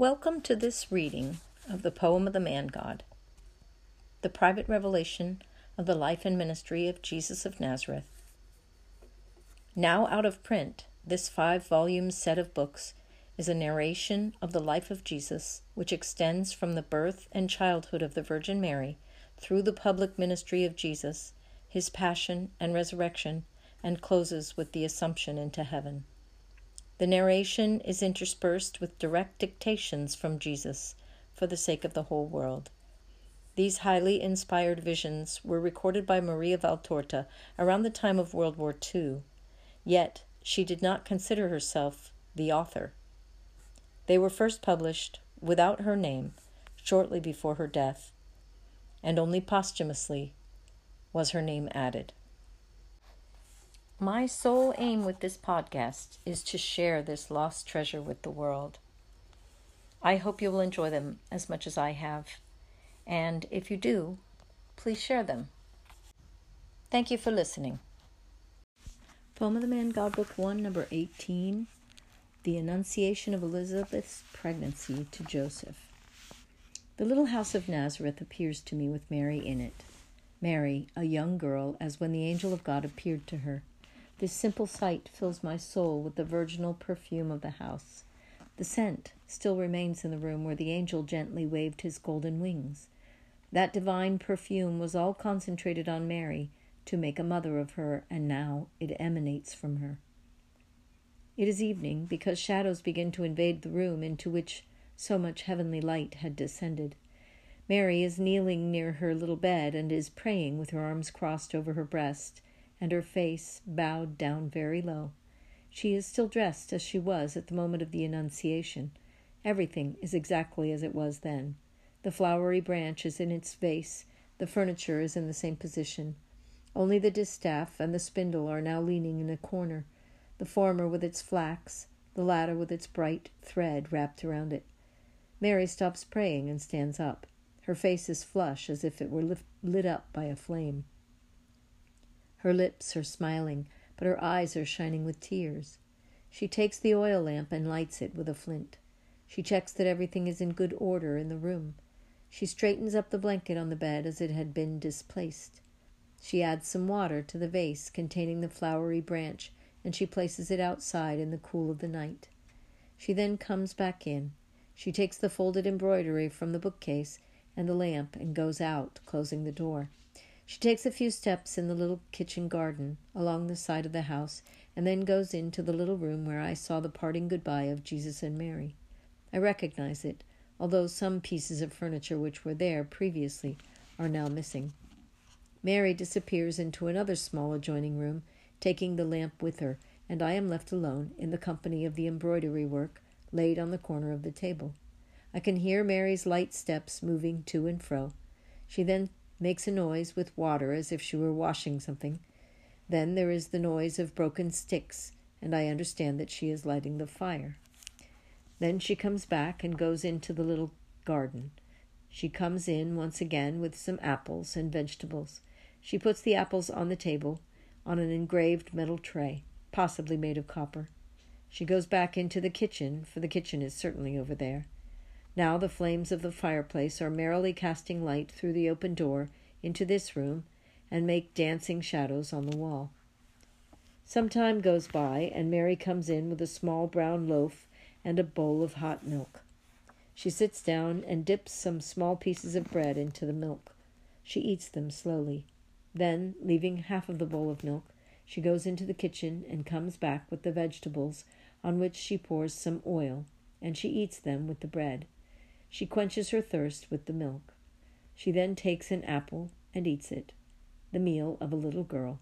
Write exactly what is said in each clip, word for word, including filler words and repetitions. Welcome to this reading of the Poem of the Man God, the private revelation of the life and ministry of Jesus of Nazareth. Now out of print, this five-volume set of books is a narration of the life of Jesus, which extends from the birth and childhood of the Virgin Mary through the public ministry of Jesus, his passion and resurrection, and closes with the Assumption into heaven. The narration is interspersed with direct dictations from Jesus for the sake of the whole world. These highly inspired visions were recorded by Maria Valtorta around the time of World War Two, yet she did not consider herself the author. They were first published without her name shortly before her death, and only posthumously was her name added. My sole aim with this podcast is to share this lost treasure with the world. I hope you will enjoy them as much as I have, and if you do, please share them. Thank you for listening. Poem of the Man God, Book one, Number eighteen, The Annunciation of Elizabeth's Pregnancy to Joseph. The little house of Nazareth appears to me with Mary in it. Mary, a young girl, as when the angel of God appeared to her. This simple sight fills my soul with the virginal perfume of the house. The scent still remains in the room where the angel gently waved his golden wings. That divine perfume was all concentrated on Mary to make a mother of her, and now it emanates from her. It is evening because shadows begin to invade the room into which so much heavenly light had descended. Mary is kneeling near her little bed and is praying with her arms crossed over her breast, and her face bowed down very low. She is still dressed as she was at the moment of the Annunciation. Everything is exactly as it was then. The flowery branch is in its vase. The furniture is in the same position. Only the distaff and the spindle are now leaning in a corner, the former with its flax, the latter with its bright thread wrapped around it. Mary stops praying and stands up. Her face is flush as if it were lit up by a flame. Her lips are smiling, but her eyes are shining with tears. She takes the oil lamp and lights it with a flint. She checks that everything is in good order in the room. She straightens up the blanket on the bed as it had been displaced. She adds some water to the vase containing the flowery branch, and she places it outside in the cool of the night. She then comes back in. She takes the folded embroidery from the bookcase and the lamp and goes out, closing the door. She takes a few steps in the little kitchen garden along the side of the house, and then goes into the little room where I saw the parting goodbye of Jesus and Mary. I recognize it, although some pieces of furniture which were there previously are now missing. Mary disappears into another small adjoining room, taking the lamp with her, and I am left alone in the company of the embroidery work laid on the corner of the table. I can hear Mary's light steps moving to and fro. She then makes a noise with water as if she were washing something. Then there is the noise of broken sticks, and I understand that she is lighting the fire. Then she comes back and goes into the little garden. She comes in once again with some apples and vegetables. She puts the apples on the table on an engraved metal tray, possibly made of copper. She goes back into the kitchen, for the kitchen is certainly over there. Now the flames of the fireplace are merrily casting light through the open door into this room and make dancing shadows on the wall. Some time goes by, and Mary comes in with a small brown loaf and a bowl of hot milk. She sits down and dips some small pieces of bread into the milk. She eats them slowly. Then, leaving half of the bowl of milk, she goes into the kitchen and comes back with the vegetables, on which she pours some oil, and she eats them with the bread. She quenches her thirst with the milk. She then takes an apple and eats it, the meal of a little girl.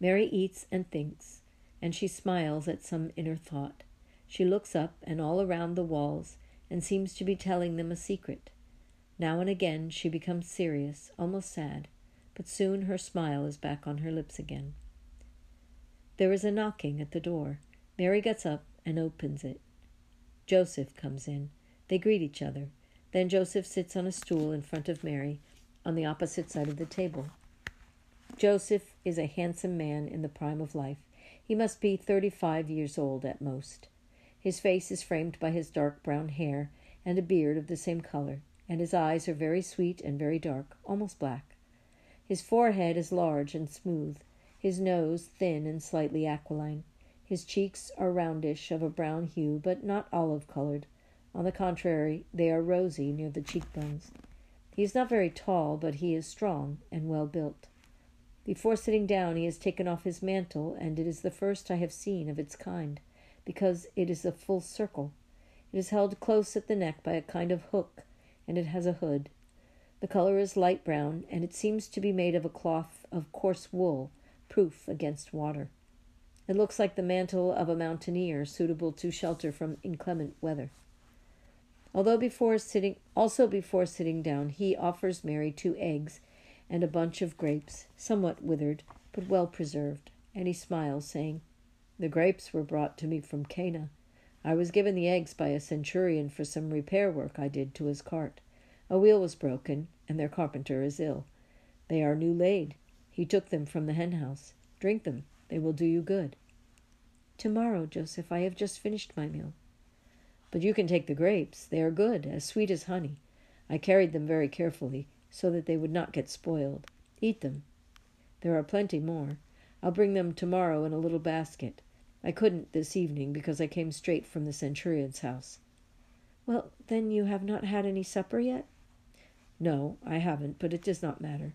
Mary eats and thinks, and she smiles at some inner thought. She looks up and all around the walls and seems to be telling them a secret. Now and again she becomes serious, almost sad, but soon her smile is back on her lips again. There is a knocking at the door. Mary gets up and opens it. Joseph comes in. They greet each other. Then Joseph sits on a stool in front of Mary on the opposite side of the table. Joseph is a handsome man in the prime of life. He must be thirty-five years old at most. His face is framed by his dark brown hair and a beard of the same color, and his eyes are very sweet and very dark, almost black. His forehead is large and smooth, his nose thin and slightly aquiline. His cheeks are roundish, of a brown hue, but not olive-colored. On the contrary, they are rosy near the cheekbones. He is not very tall, but he is strong and well-built. Before sitting down, he has taken off his mantle, and it is the first I have seen of its kind, because it is a full circle. It is held close at the neck by a kind of hook, and it has a hood. The color is light brown, and it seems to be made of a cloth of coarse wool, proof against water. It looks like the mantle of a mountaineer, suitable to shelter from inclement weather. Although before sitting, also before sitting down, he offers Mary two eggs and a bunch of grapes, somewhat withered, but well preserved, and he smiles, saying, "The grapes were brought to me from Cana. I was given the eggs by a centurion for some repair work I did to his cart. A wheel was broken, and their carpenter is ill. They are new laid. He took them from the hen house. Drink them. They will do you good." "Tomorrow, Joseph, I have just finished my meal." "But you can take the grapes. They are good, as sweet as honey. I carried them very carefully, so that they would not get spoiled. Eat them. There are plenty more. I'll bring them tomorrow in a little basket. I couldn't this evening, because I came straight from the centurion's house." "Well, then you have not had any supper yet?" "No, I haven't, but it does not matter."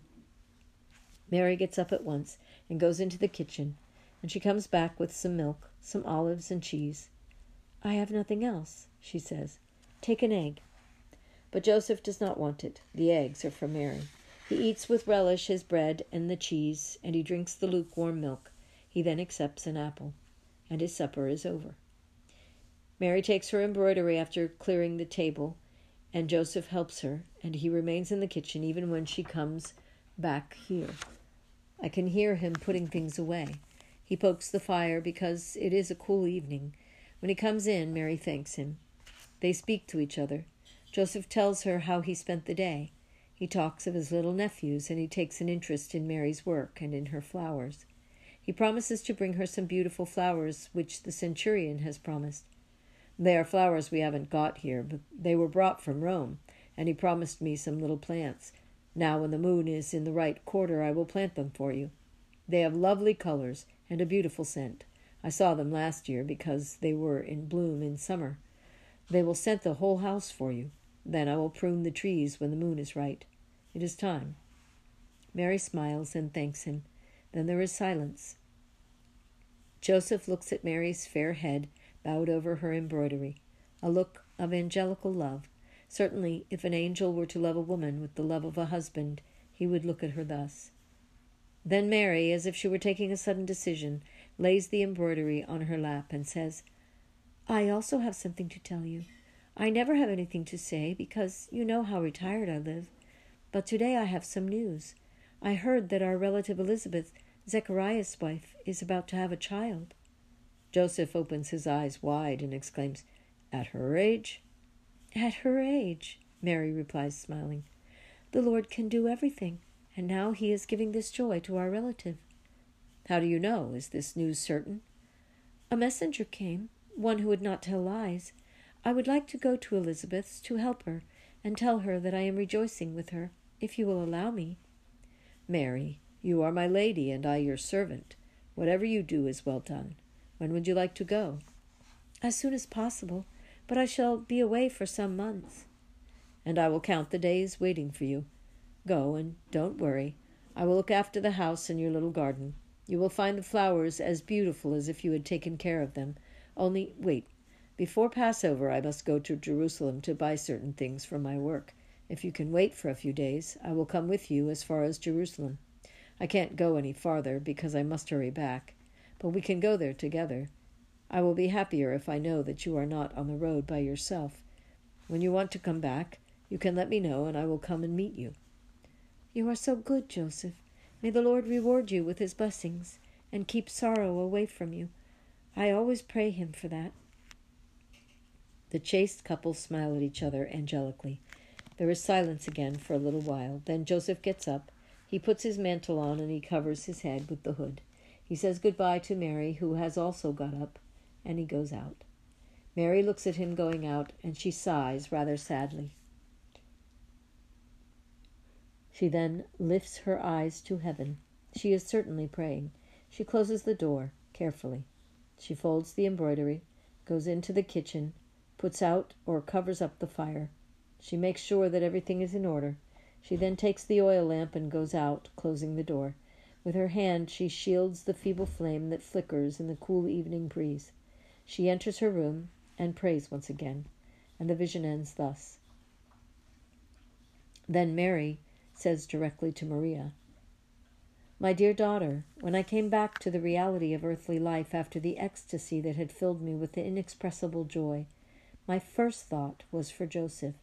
Mary gets up at once and goes into the kitchen, and she comes back with some milk, some olives, and cheese. "I have nothing else," she says. "Take an egg." But Joseph does not want it. The eggs are for Mary. He eats with relish his bread and the cheese, and he drinks the lukewarm milk. He then accepts an apple, and his supper is over. Mary takes her embroidery after clearing the table, and Joseph helps her, and he remains in the kitchen even when she comes back here. I can hear him putting things away. He pokes the fire because it is a cool evening. When he comes in, Mary thanks him. They speak to each other. Joseph tells her how he spent the day. He talks of his little nephews, and he takes an interest in Mary's work and in her flowers. He promises to bring her some beautiful flowers which the centurion has promised. They are flowers we haven't got here, but they were brought from Rome, and he promised me some little plants. Now when the moon is in the right quarter, I will plant them for you. They have lovely colors and a beautiful scent. I saw them last year because they were in bloom in summer. They will scent the whole house for you. Then I will prune the trees when the moon is right. It is time." Mary smiles and thanks him. Then there is silence. Joseph looks at Mary's fair head, bowed over her embroidery, a look of angelical love. Certainly, if an angel were to love a woman with the love of a husband, he would look at her thus. Then Mary, as if she were taking a sudden decision, lays the embroidery on her lap and says, "I also have something to tell you. I never have anything to say, because you know how retired I live. But today I have some news. I heard that our relative Elizabeth, Zechariah's wife, is about to have a child." Joseph opens his eyes wide and exclaims, "At her age?" "At her age," Mary replies, smiling. "The Lord can do everything, and now he is giving this joy to our relative." "How do you know? Is this news certain?" "A messenger came, one who would not tell lies. I would like to go to Elizabeth's to help her, and tell her that I am rejoicing with her, if you will allow me." "Mary, you are my lady, and I your servant. Whatever you do is well done. When would you like to go?" "As soon as possible, but I shall be away for some months." "And I will count the days waiting for you. Go, and don't worry. I will look after the house and your little garden. You will find the flowers as beautiful as if you had taken care of them. Only wait. Before Passover, I must go to Jerusalem to buy certain things for my work. If you can wait for a few days, I will come with you as far as Jerusalem. I can't go any farther because I must hurry back, but we can go there together. I will be happier if I know that you are not on the road by yourself. When you want to come back, you can let me know, and I will come and meet you." "You are so good, Joseph. May the Lord reward you with his blessings and keep sorrow away from you. I always pray him for that." The chaste couple smile at each other angelically. There is silence again for a little while. Then Joseph gets up. He puts his mantle on, and he covers his head with the hood. He says goodbye to Mary, who has also got up, and he goes out. Mary looks at him going out, and she sighs rather sadly. She then lifts her eyes to heaven. She is certainly praying. She closes the door carefully. She folds the embroidery, goes into the kitchen, puts out or covers up the fire. She makes sure that everything is in order. She then takes the oil lamp and goes out, closing the door. With her hand she shields the feeble flame that flickers in the cool evening breeze. She enters her room and prays once again, and the vision ends thus. Then Mary says directly to Maria, "My dear daughter, when I came back to the reality of earthly life after the ecstasy that had filled me with the inexpressible joy, my first thought was for Joseph,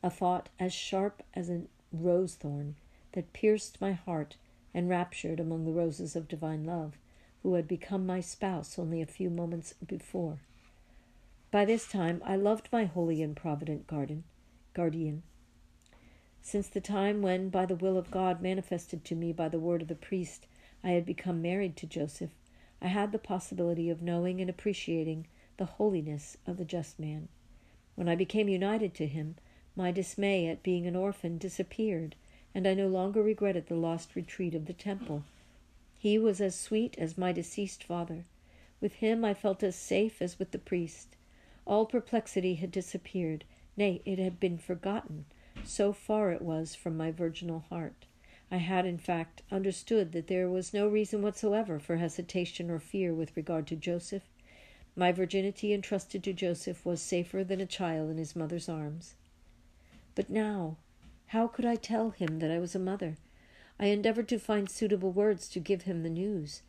a thought as sharp as a rose thorn that pierced my heart, enraptured among the roses of divine love, who had become my spouse only a few moments before. By this time I loved my holy and provident guardian, guardian. Since the time when, by the will of God manifested to me by the word of the priest, I had become married to Joseph, I had the possibility of knowing and appreciating the holiness of the just man. When I became united to him, my dismay at being an orphan disappeared, and I no longer regretted the lost retreat of the temple. He was as sweet as my deceased father. With him I felt as safe as with the priest. All perplexity had disappeared, nay, it had been forgotten, so far it was from my virginal heart. I had, in fact, understood that there was no reason whatsoever for hesitation or fear with regard to Joseph. My virginity entrusted to Joseph was safer than a child in his mother's arms. But now, how could I tell him that I was a mother? I endeavored to find suitable words to give him the news,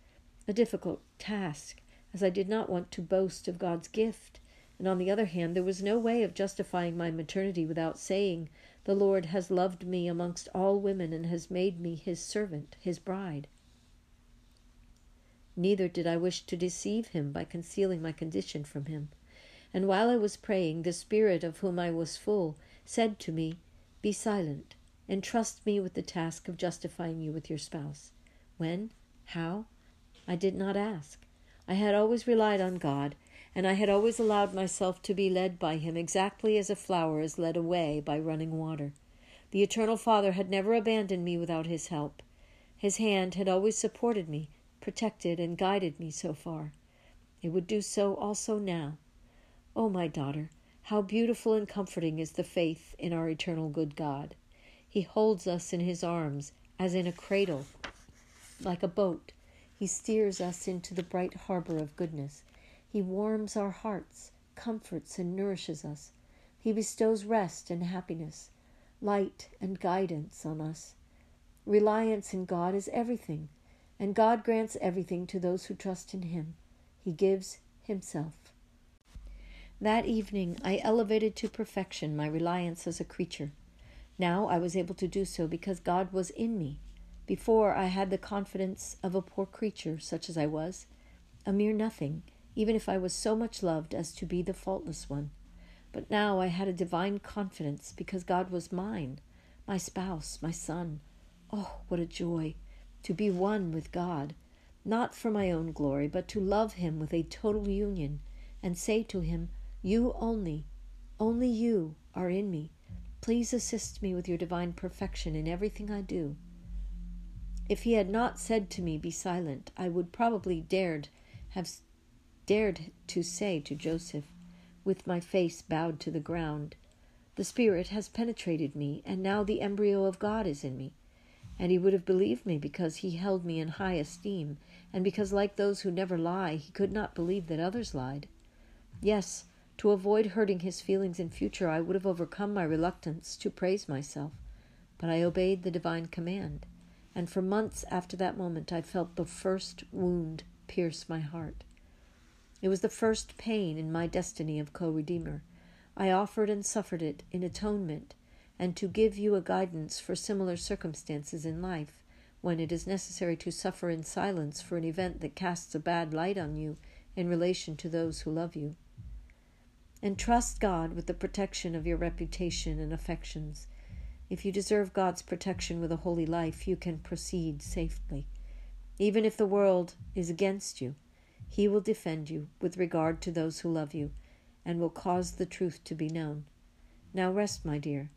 a difficult task, as I did not want to boast of God's gift, and on the other hand, there was no way of justifying my maternity without saying, "The Lord has loved me amongst all women and has made me his servant, his bride." Neither did I wish to deceive him by concealing my condition from him. And while I was praying, the Spirit of whom I was full said to me, "Be silent, and trust me with the task of justifying you with your spouse." When? How? I did not ask. I had always relied on God, and I had always allowed myself to be led by him exactly as a flower is led away by running water. The Eternal Father had never abandoned me without his help. His hand had always supported me, protected and guided me so far. It would do so also now. Oh, my daughter, how beautiful and comforting is the faith in our eternal good God. He holds us in his arms as in a cradle, like a boat. He steers us into the bright harbor of goodness. He warms our hearts, comforts and nourishes us. He bestows rest and happiness, light and guidance on us. Reliance in God is everything, and God grants everything to those who trust in him. He gives himself. That evening I elevated to perfection my reliance as a creature. Now I was able to do so because God was in me. Before, I had the confidence of a poor creature such as I was, a mere nothing, even if I was so much loved as to be the faultless one. But now I had a divine confidence because God was mine, my spouse, my son. Oh, what a joy! To be one with God, not for my own glory, but to love him with a total union, and say to him, "You only, only you are in me. Please assist me with your divine perfection in everything I do." If he had not said to me, "Be silent," I would probably dared have dared to say to Joseph, with my face bowed to the ground, "The Spirit has penetrated me, and now the embryo of God is in me." And he would have believed me because he held me in high esteem, and because, like those who never lie, he could not believe that others lied. Yes, to avoid hurting his feelings in future, I would have overcome my reluctance to praise myself. But I obeyed the divine command, and for months after that moment I felt the first wound pierce my heart. It was the first pain in my destiny of co-redeemer. I offered and suffered it in atonement, and to give you a guidance for similar circumstances in life, when it is necessary to suffer in silence for an event that casts a bad light on you in relation to those who love you. Entrust God with the protection of your reputation and affections. If you deserve God's protection with a holy life, you can proceed safely. Even if the world is against you, he will defend you with regard to those who love you, and will cause the truth to be known. Now rest, my dear,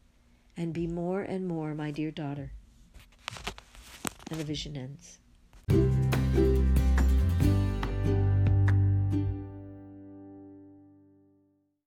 and be more and more my dear daughter." And the vision ends.